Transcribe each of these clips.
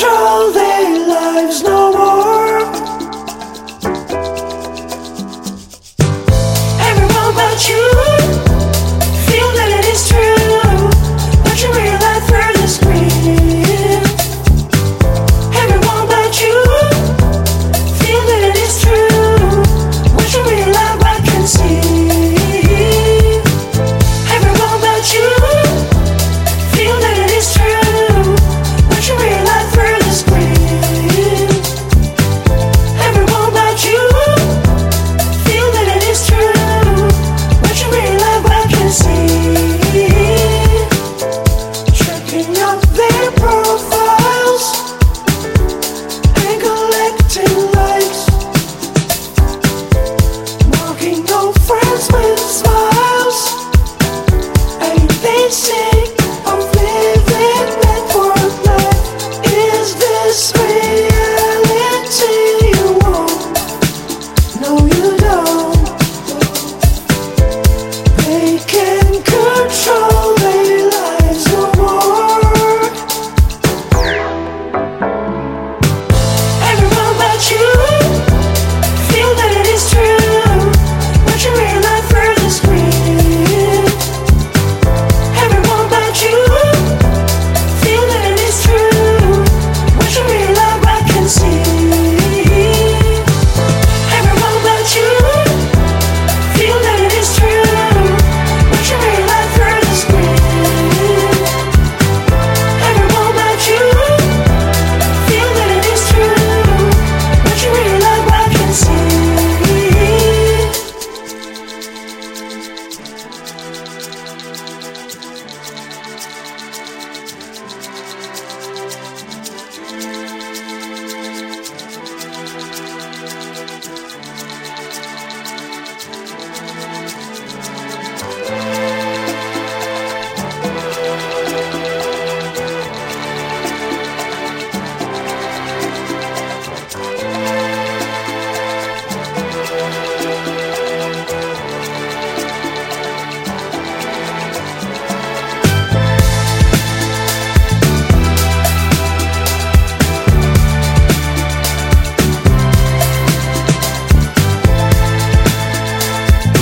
control their lives no more. Everyone but you feel that it is true, but you realize through the screen. Everyone but you feel that it is true, but you realize I can see. Everyone but you feel that it is true.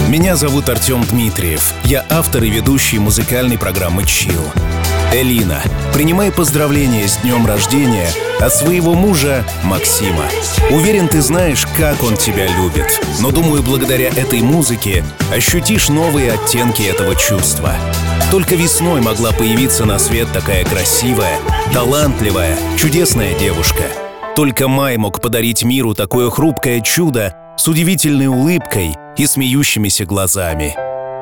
Меня зовут Артём Дмитриев. Я автор и ведущий музыкальной программы «Чилл». Элина, принимай поздравления с днем рождения от своего мужа Максима. Уверен, ты знаешь, как он тебя любит. Но, думаю, благодаря этой музыке ощутишь новые оттенки этого чувства. Только весной могла появиться на свет такая красивая, талантливая, чудесная девушка. Только май мог подарить миру такое хрупкое чудо с удивительной улыбкой и смеющимися глазами.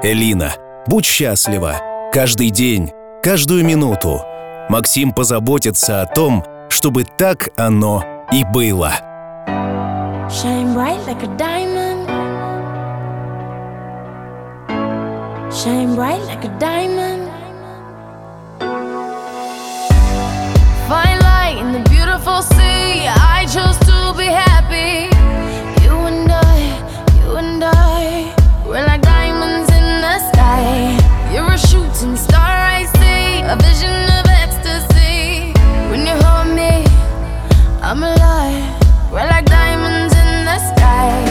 Элина, будь счастлива. Каждый день, каждую минуту. Максим позаботится о том, чтобы так оно и было. Shine bright like a diamond. Shine bright like a diamond. Fine light in the beautiful sea. I chose to be happy. We're like diamonds in the sky. You're a shooting star, I see. A vision of ecstasy. When you hold me, I'm alive. We're like diamonds in the sky.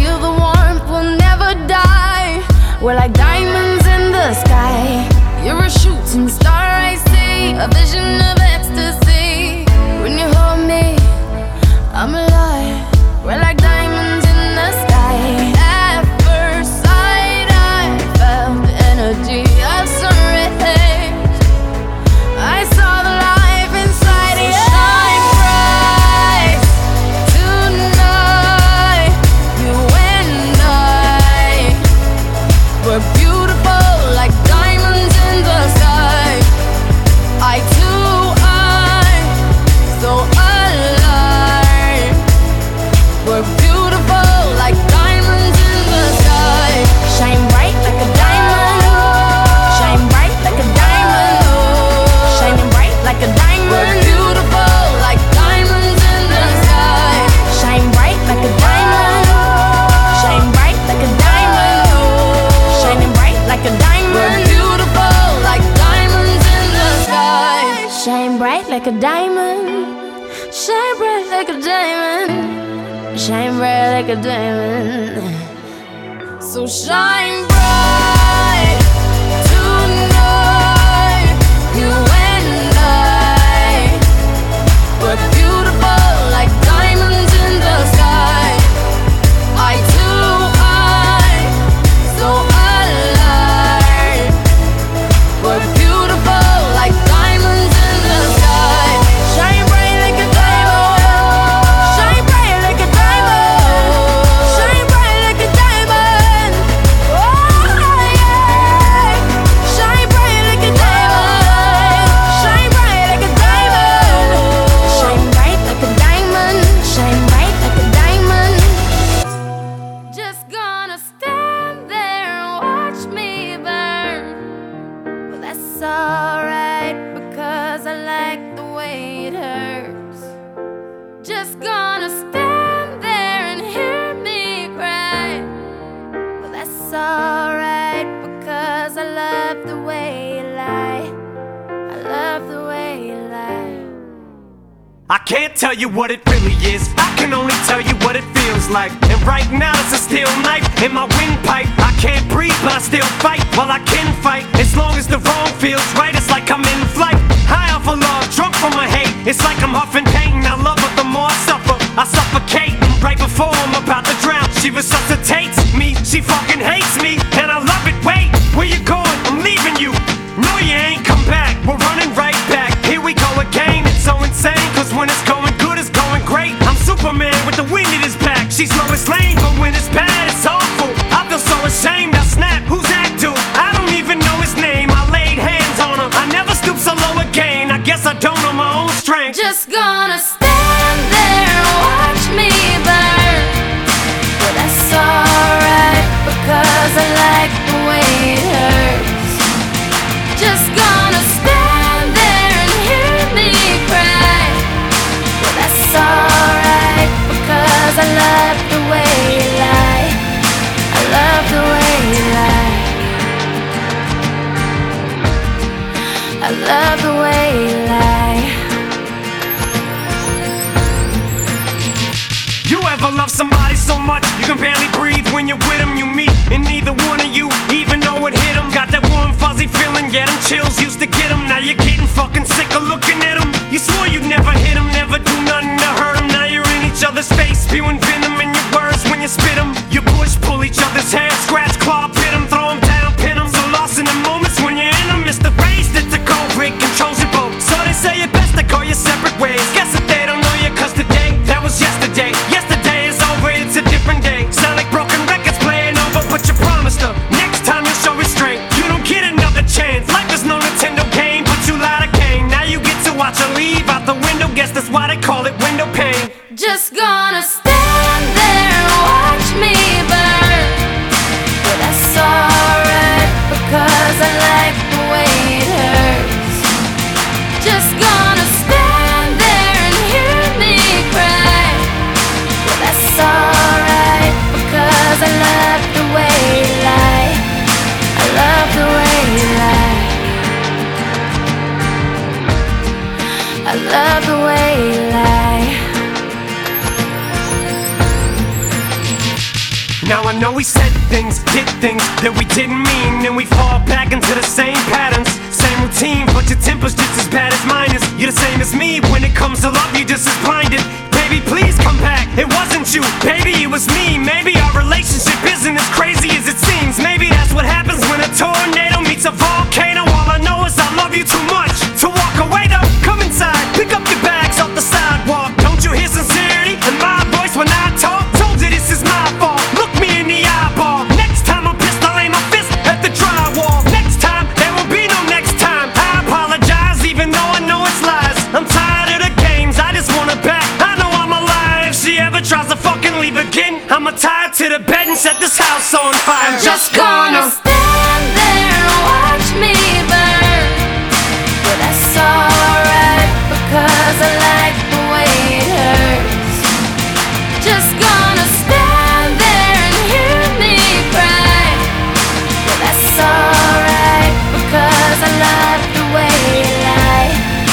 Feel the warmth, we'll never die. Shine bright like a diamond. Shine bright like a diamond. Shine bright like a diamond. So shine bright tonight. You and I, we're beautiful like diamonds in the sky. I too high, so alive. We're beautiful like diamonds in the sky. Shine bright like a diamond. Shine bright like a diamond. Shine bright like a diamond. Oh yeah. Shine bright like a diamond. Shine bright like a diamond. Shine bright like a diamond. Shine bright like a diamond. Just gonna stand there and watch me burn. Well, that's alright because I like the way it hurts. Just gonna stand there and hear me cry. Well, that's alright because I love the way you lie. I love the way you lie. I can't tell you what it really is. I can only tell you what it feels like. And right now it's a steel knife in my windpipe. I can't breathe but I still fight. Well I can fight as long as the wrong feels right. It's like I'm in flight, high off of love, drunk from my hate. It's like I'm huffing pain. I love her the more I suffer. I suffocate right before I'm about to drown. She resuscitates me. She fucking hates me and I love it. Wait, where you going? I'm leaving you. No you ain't, come back. We're running right back. Here we go again. It's so insane. Cause when it's going good, it's going great. I'm Superman with the wind in his back. She's Lois Lane, but when it's bad, it's awful. I feel so ashamed, I snap. Who's that dude? I don't even know his name. I laid hands on her. I never stoop so low again. I guess I don't know my own strength. Just gonna stand there and watch me burn. But that's alright because I like the way it hurts. Just gonna stand there and hear me cry. But that's alright because I love the way you lie. I love the way you lie. I love the way you lie. You ever love somebody so much you can barely breathe when you're with them? You meet and neither one of you even know it hit them. Got that warm fuzzy feeling, yeah them chills used to get them. Now you're getting fucking sick of looking at them. You swore you'd never hit them, never do nothing to hurt them. Now you're in each other's face, spewing venom in your words when you spit them. You push, pull each other's hair, scratch, claw, pit them, throw them down, pin them. So lost in the moments when you're in them, it's the race that the COVID controls your boat. So they say it best to go your separate ways. Guess that they don't know you cause today, that was yesterday. Yesterday is over, it's a different day. Sound like broken records playing over, but you promised her. Next time you'll show restraint, you don't get another chance. Life is no Nintendo game, but you lied again. Now you get to watch her leave out the window. Guess that's why they call it window pane. Just gonna stand there and watch me burn. But that's alright because I like the way it hurts. Just gonna stand there and hear me cry. But that's alright because I love the way you lie. I love the way you lie. I love the way you lie. Now I know we said things, did things that we didn't mean. And we fall back into the same patterns, same routine. But your temper's just as bad as mine is. You're the same as me, when it comes to love you're just as blinded. Baby please come back, it wasn't you, baby it was me. Maybe our relationship isn't as crazy as it seems. Maybe that's what happens when a tornado meets a volcano. All I know is I love you too much to walk away though. Come inside, pick up your bags off the sidewalk. Don't you hear sincerity in my voice when I talk? Told you this is my fault, look me in the eyeball. Next time I'm pissed I'll aim my fist at the drywall. Next time, there will be no next time. I apologize even though I know it's lies. I'm tired of the games, I just want her back. I know I'm alive, if she ever tries to fucking leave again, I'ma tie her to the bed and set this house on fire. I'm just gonna stand there and watch me burn. But that's alright because I like the way it hurts. Just gonna stand there and hear me cry. But that's alright because I love the way you lie. I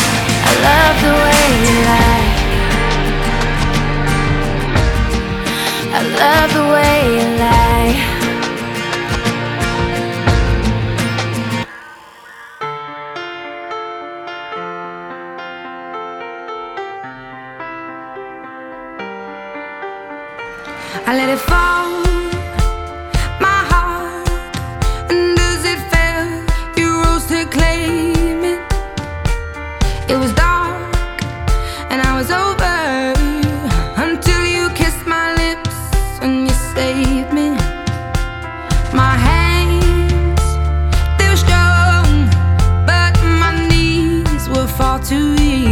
I let it fall, my heart. And as it fell, you rose to claim it. It was dark, and I was over until you kissed my lips and you saved me. My hands, they were strong, but my knees were far too weak.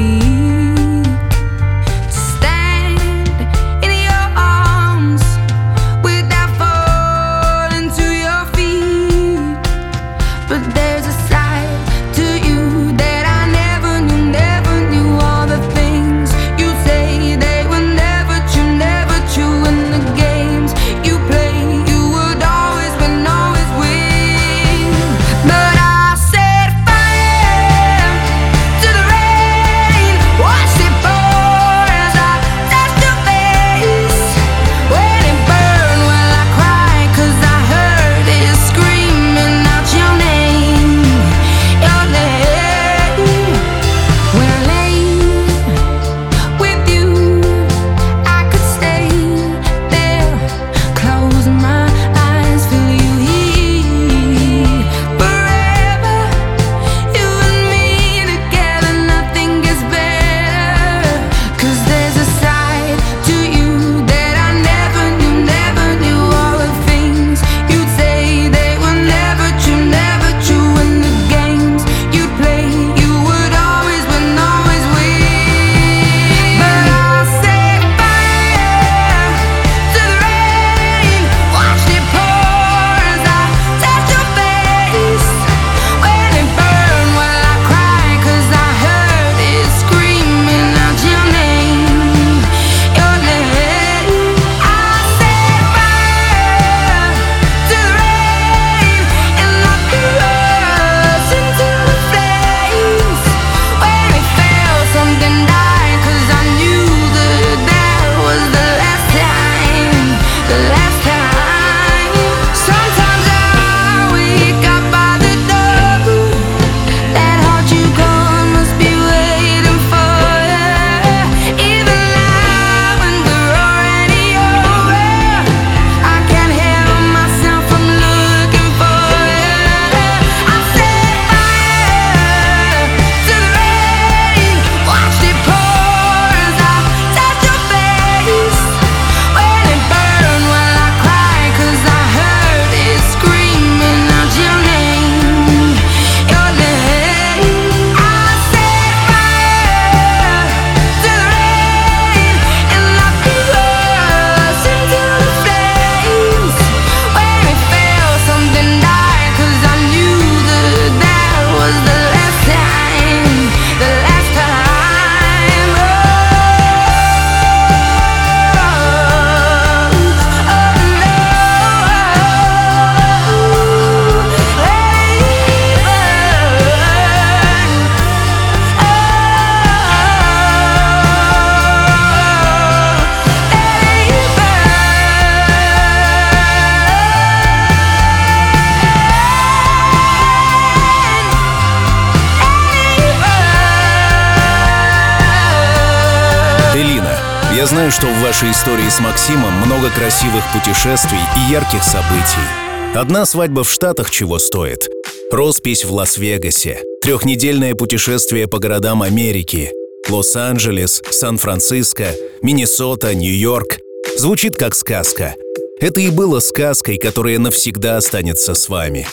Я знаю, что в вашей истории с Максимом много красивых путешествий и ярких событий. Одна свадьба в Штатах чего стоит? Роспись в Лас-Вегасе, трехнедельное путешествие по городам Америки, Лос-Анджелес, Сан-Франциско, Миннесота, Нью-Йорк. Звучит как сказка. Это и было сказкой, которая навсегда останется с вами.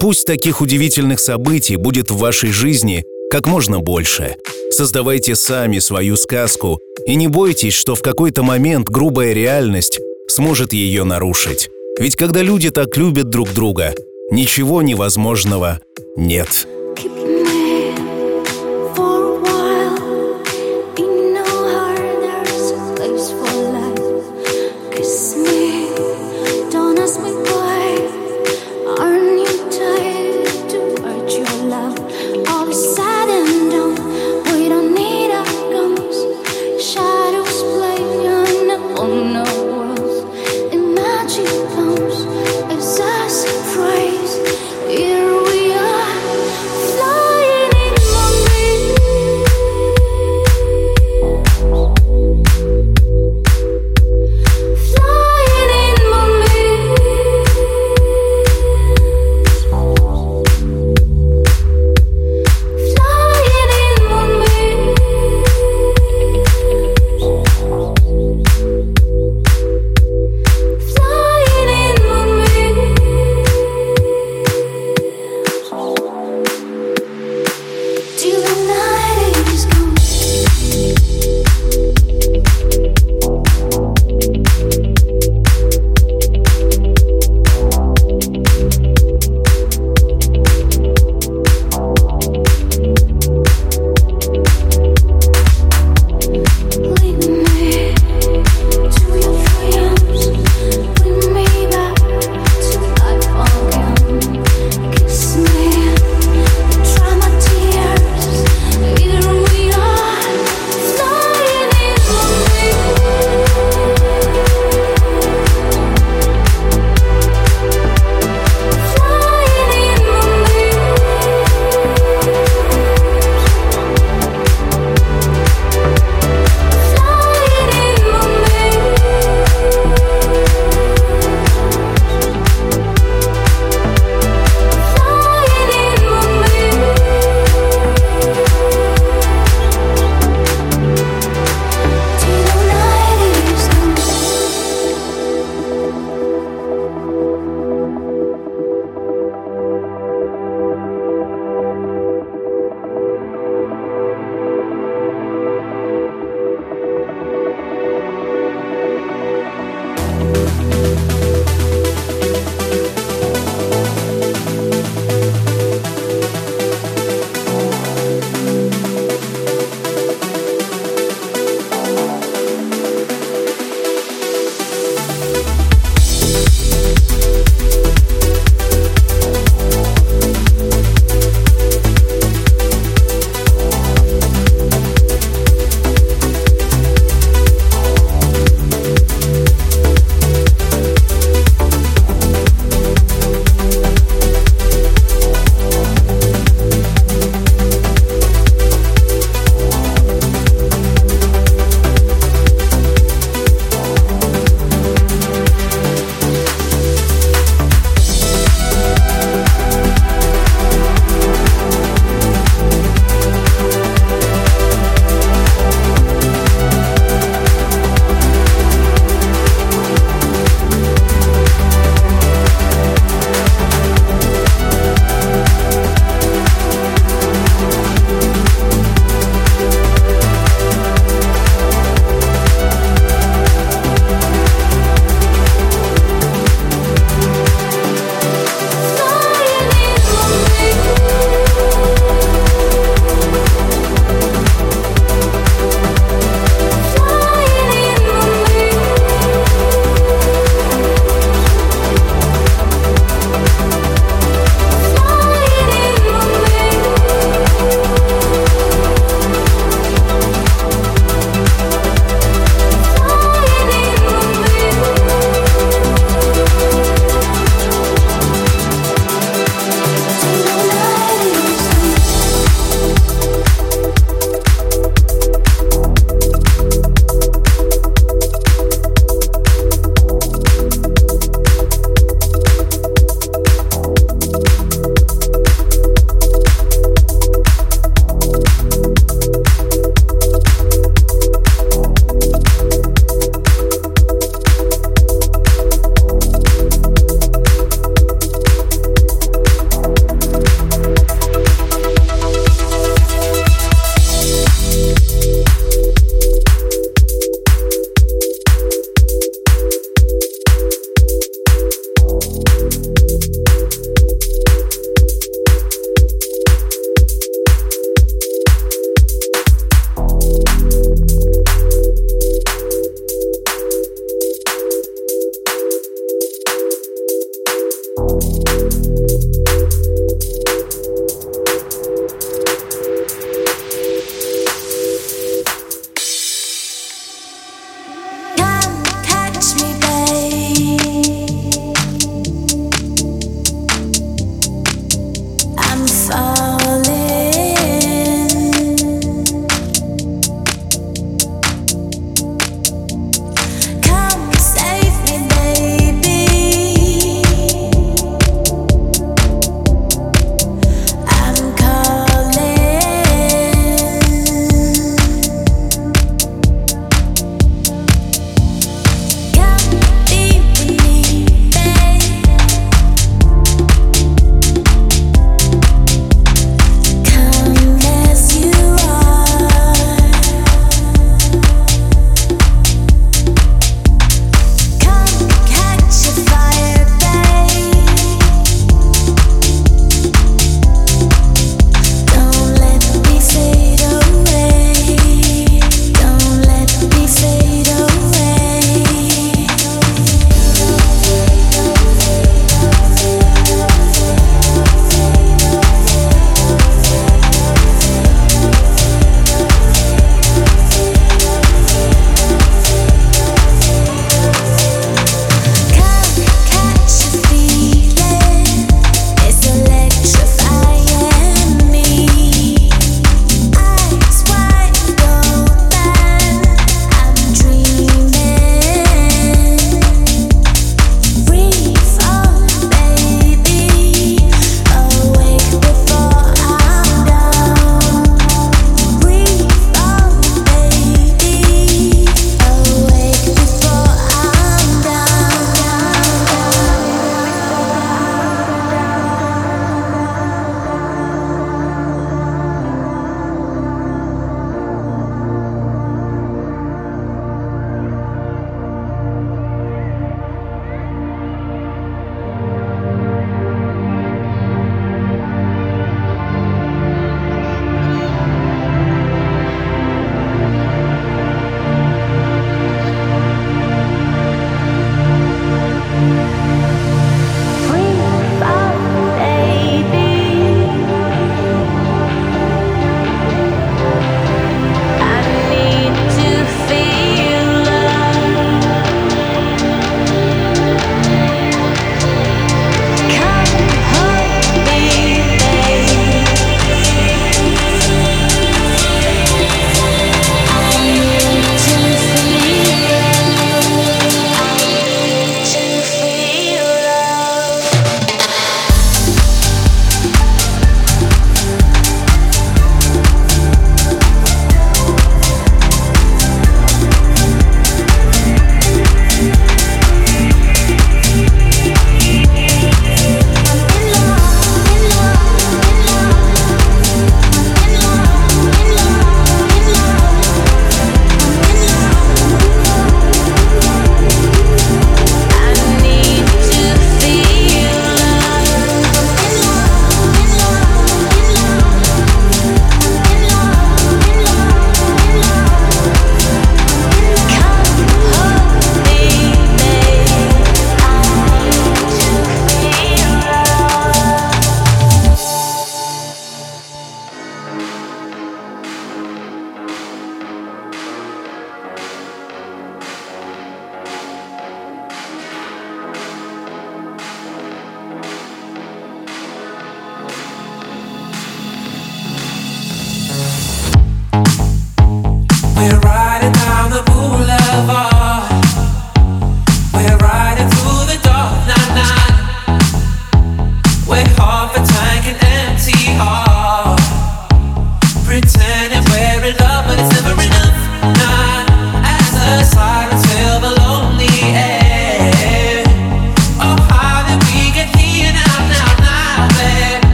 Пусть таких удивительных событий будет в вашей жизни как можно больше. Создавайте сами свою сказку и не бойтесь, что в какой-то момент грубая реальность сможет ее нарушить. Ведь когда люди так любят друг друга, ничего невозможного нет.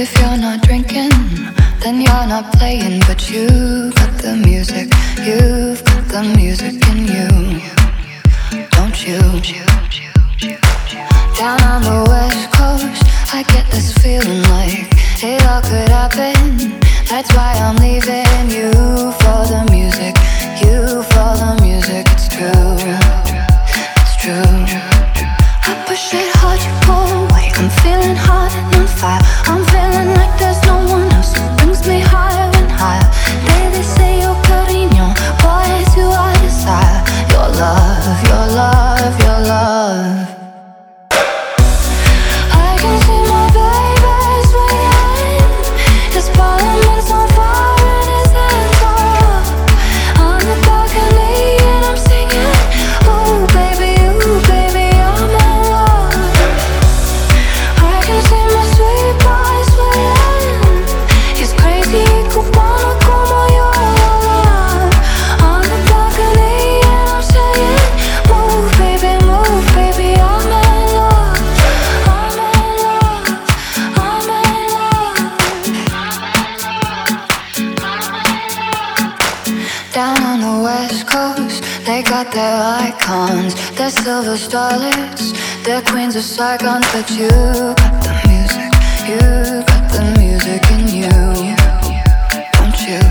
If you're not drinking, then you're not playing. But you got the music, you've got the music in you. Don't you? Down on the west coast, I get this feeling like it all could happen. That's why I'm leaving you for the music, you for the music. It's true, it's true. I push it hard, you pull away. I'm feeling hot and on fire. I'm feeling like there's no one else who brings me higher and higher. They say you're Carignan, boy, it's you I desire. Your love, your love, your love. They're icons, they're silver starlets, they're queens of Saigon. But you got the music, you got the music in you. Don't you?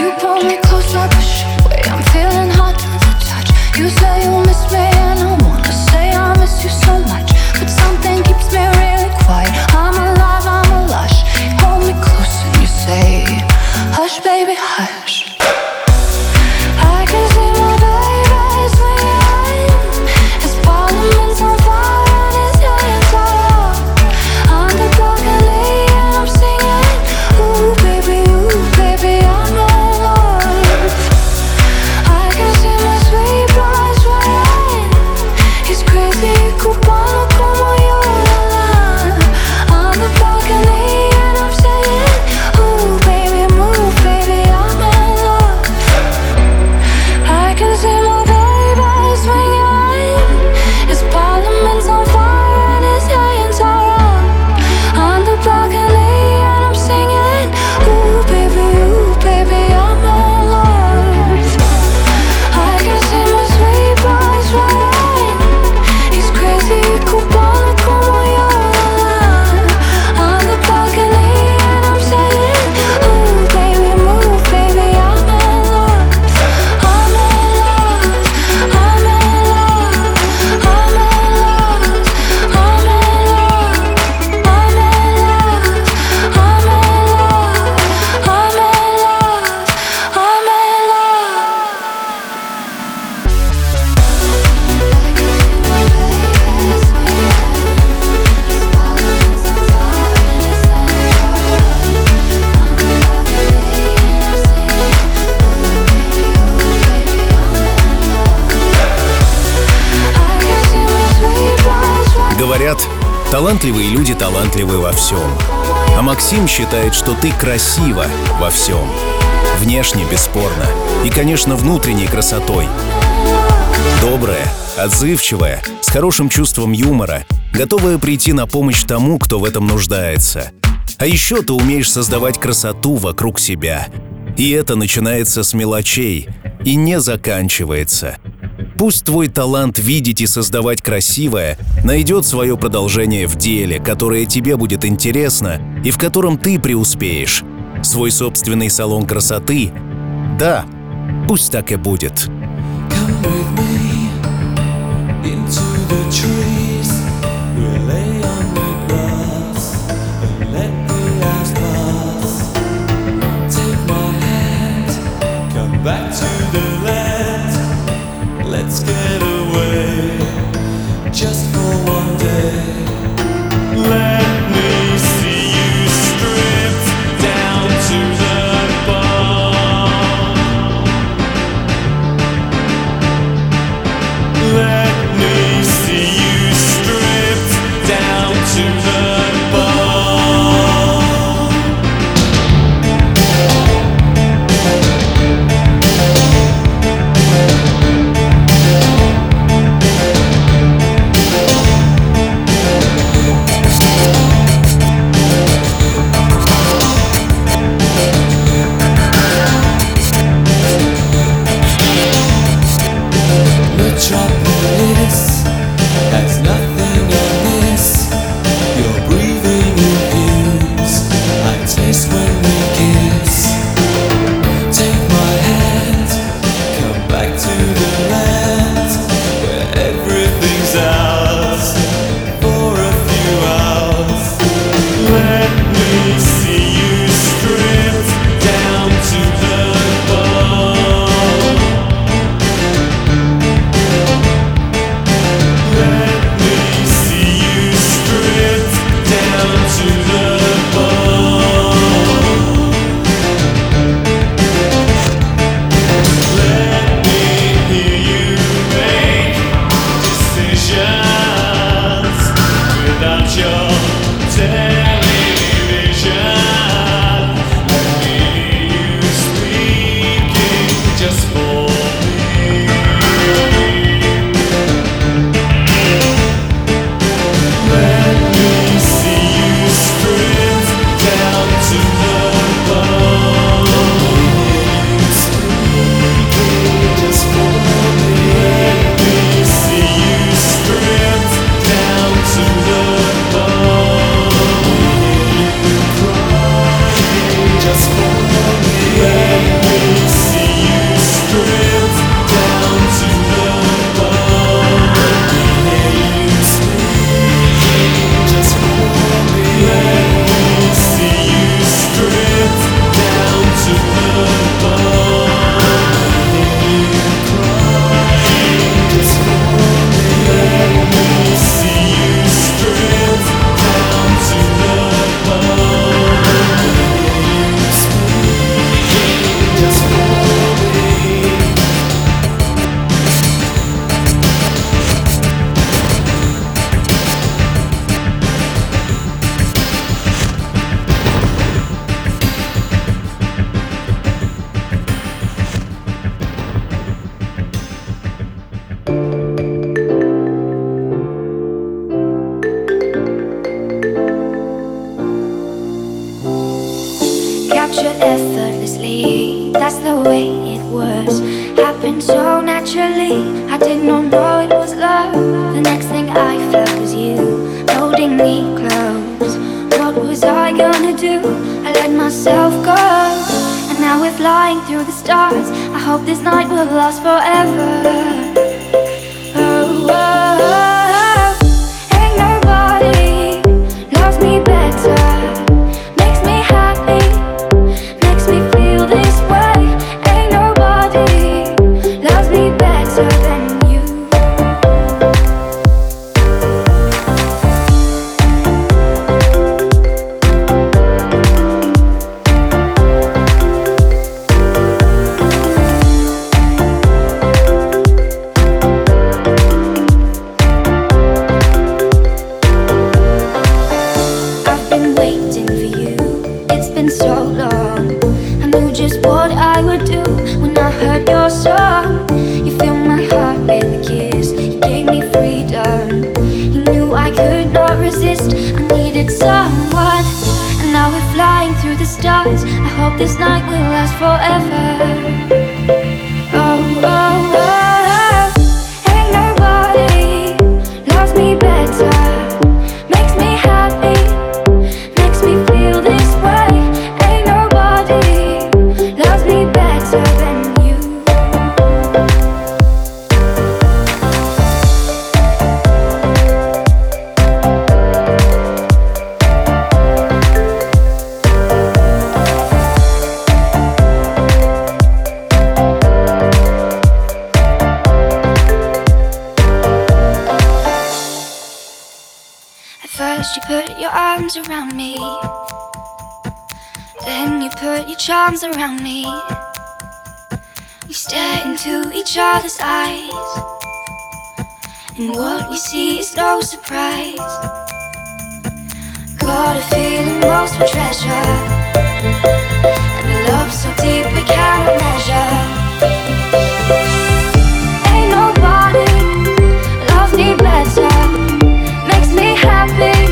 You pull me close, I push away. I'm feeling hot to the touch. You say you miss me and I wanna say I miss you so much. But something keeps me really quiet. I'm alive, I'm a lush. You hold me close and you say, hush baby, hush. Талантливые люди талантливы во всем. А Максим считает, что ты красива во всем. Внешне, бесспорно. И, конечно, внутренней красотой. Добрая, отзывчивая, с хорошим чувством юмора, готовая прийти на помощь тому, кто в этом нуждается. А еще ты умеешь создавать красоту вокруг себя. И это начинается с мелочей и не заканчивается. Пусть твой талант видеть и создавать красивое найдет свое продолжение в деле, которое тебе будет интересно и в котором ты преуспеешь. Свой собственный салон красоты? Да, пусть так и будет. Let's get away, just for one day. Let me see you stripped down to the bone. me. That's the way it was. Happened so naturally, I did not know it was love. The next thing I felt was you holding me close. What was I gonna do? I let myself go. And now we're flying through the stars. I hope this night will last forever. This night will last forever. Oh, oh, oh. Around me, then you put your charms around me. We stare into each other's eyes, and what we see is no surprise. Got a feeling lost for treasure, and a love so deep we cannot measure. Ain't nobody loves me better, makes me happy.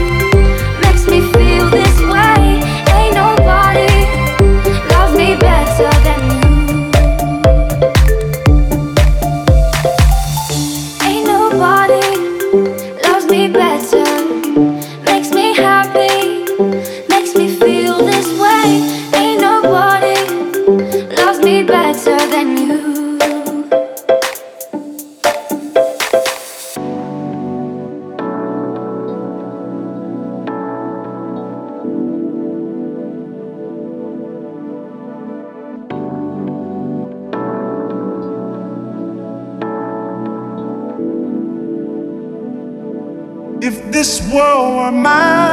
If this world were mine,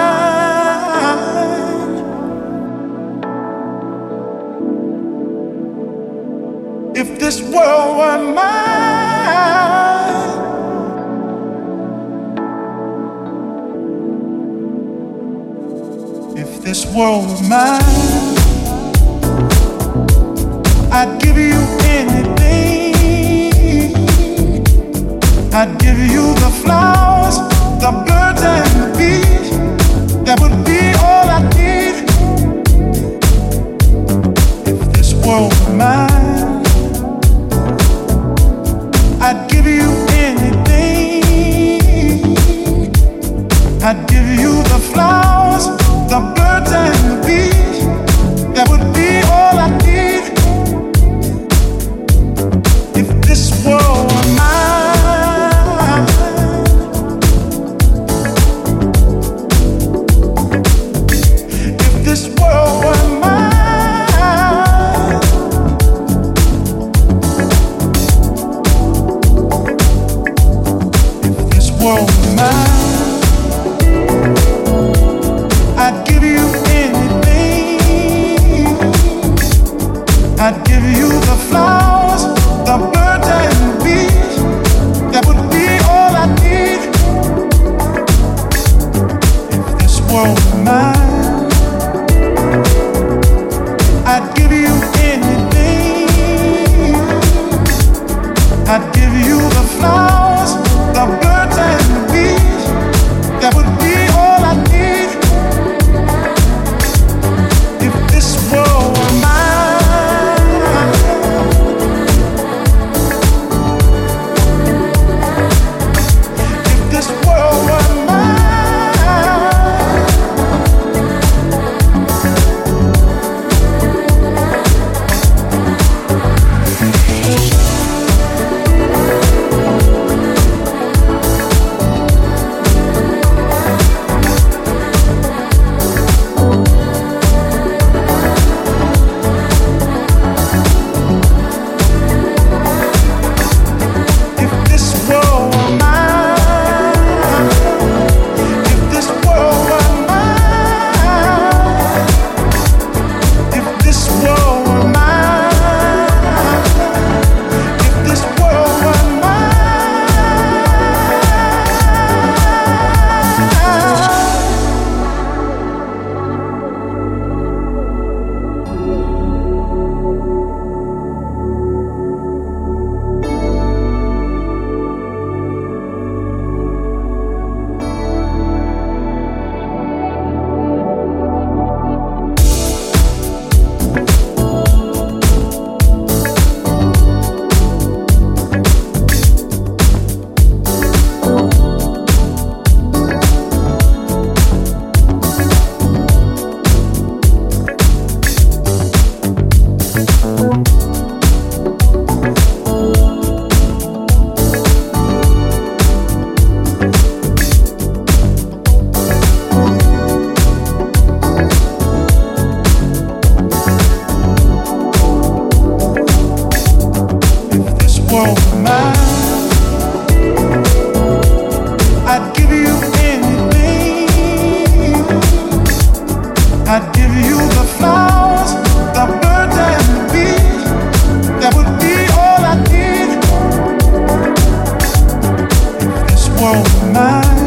world of mine. I'd give you anything. I'd give you the flowers, the birds and the bees. That would be all I need. This world of mine.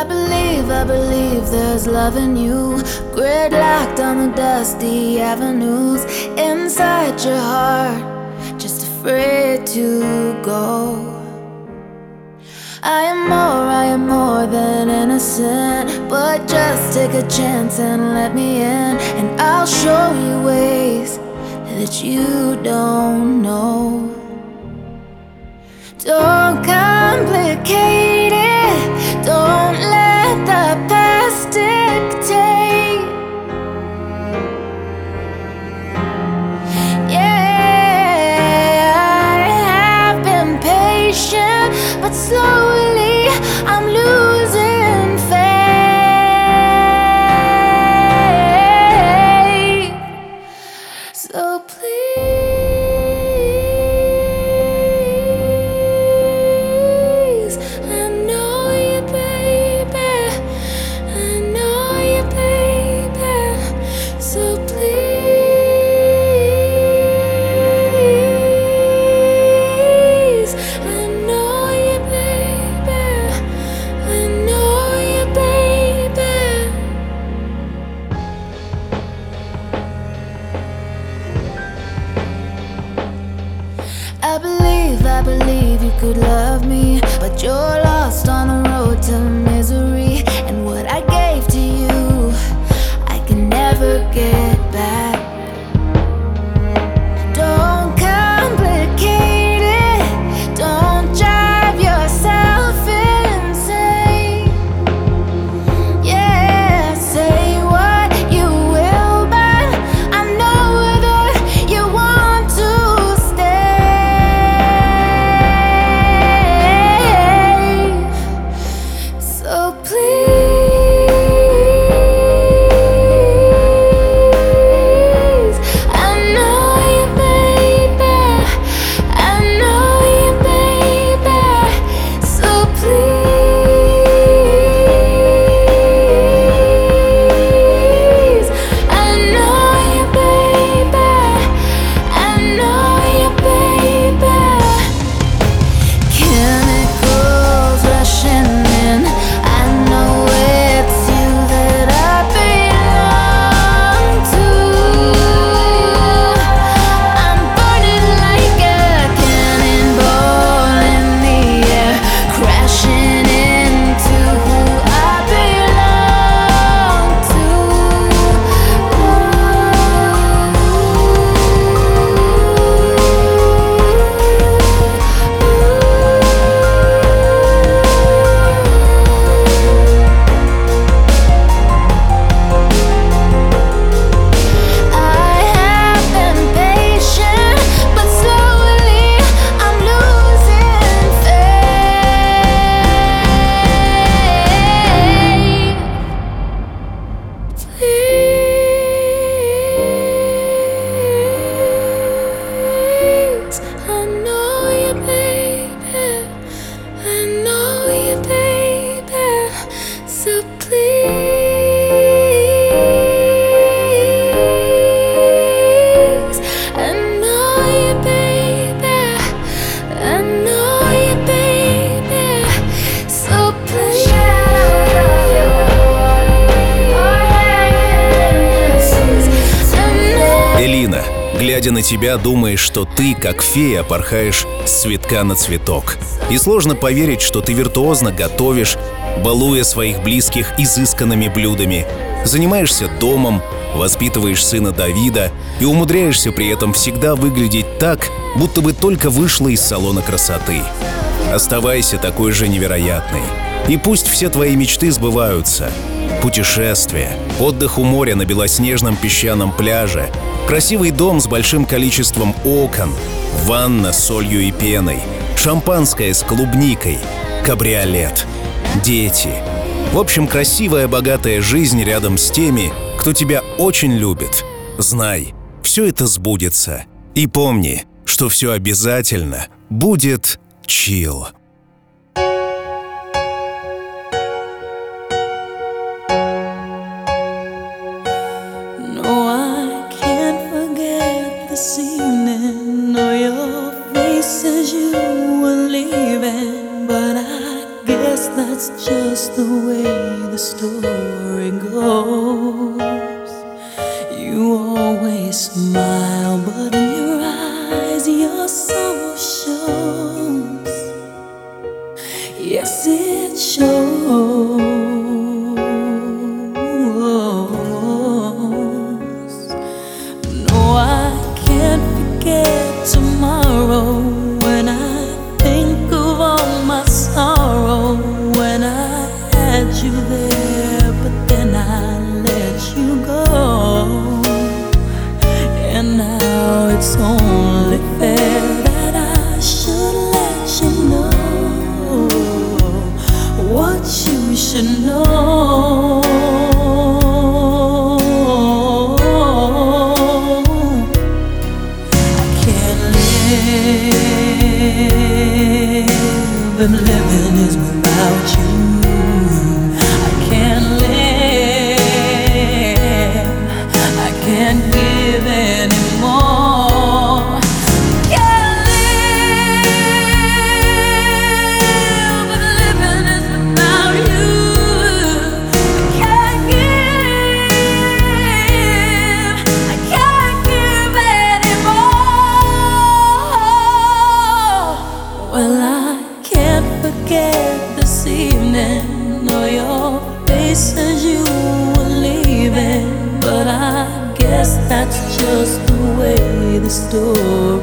I believe there's love in you. Gridlocked on the dusty avenues, inside your heart, just afraid to go. I am more than innocent, but just take a chance and let me in, and I'll show you ways that you don't know. Don't complicate it, don't let the past dictate. Yeah, I have been patient, but slowly I'm losing faith. So please, I know you, baby. I know you, baby. So please, I know you, baby. I know you, baby. I believe you could love me, but you're lost on the road to misery, and what I gave to you, I can never get back. Don't complicate it, don't drive yourself insane. Yeah, say what you will, but I know that you want to stay. So please, I know you, baby. I know you, baby. So please, I know you, baby. I know you, baby. Chemicals rushing in. I know it's you that I belong to. I'm burning like a cannonball in the air, crashing into who I belong to. I have been patient, but slowly I'm losing faith. Please, I know you, baby. I know you, baby. So please, I know you, baby. I know you, baby. So please. Элина, глядя на тебя, думаешь, что ты, как фея, порхаешь с цветка на цветок. И сложно поверить, что ты виртуозно готовишь, балуя своих близких изысканными блюдами, занимаешься домом, воспитываешь сына Давида и умудряешься при этом всегда выглядеть так, будто бы только вышла из салона красоты. Оставайся такой же невероятной. И пусть все твои мечты сбываются. Путешествия, отдых у моря на белоснежном песчаном пляже, красивый дом с большим количеством окон, ванна с солью и пеной, шампанское с клубникой, кабриолет, дети. В общем, красивая, богатая жизнь рядом с теми, кто тебя очень любит. Знай, все это сбудется. И помни, что все обязательно будет чилл. No, I can't forget this evening, or your face as you were leaving, but I guess that's that's just the way the story goes. You always smile, but in your eyes your soul shows. Yes, it shows. No, I can't forget tomorrow when I think of all my sorrow, when I had you there, but then I let you go. And now it's only fair that I should let you know what you should know. I can't live and living is without you. I can't live, I can't give anymore. I can't live and living is without you. I can't give, I can't give anymore. Well, I can't forget this evening or your face as you were leaving, but I guess that's just the way the story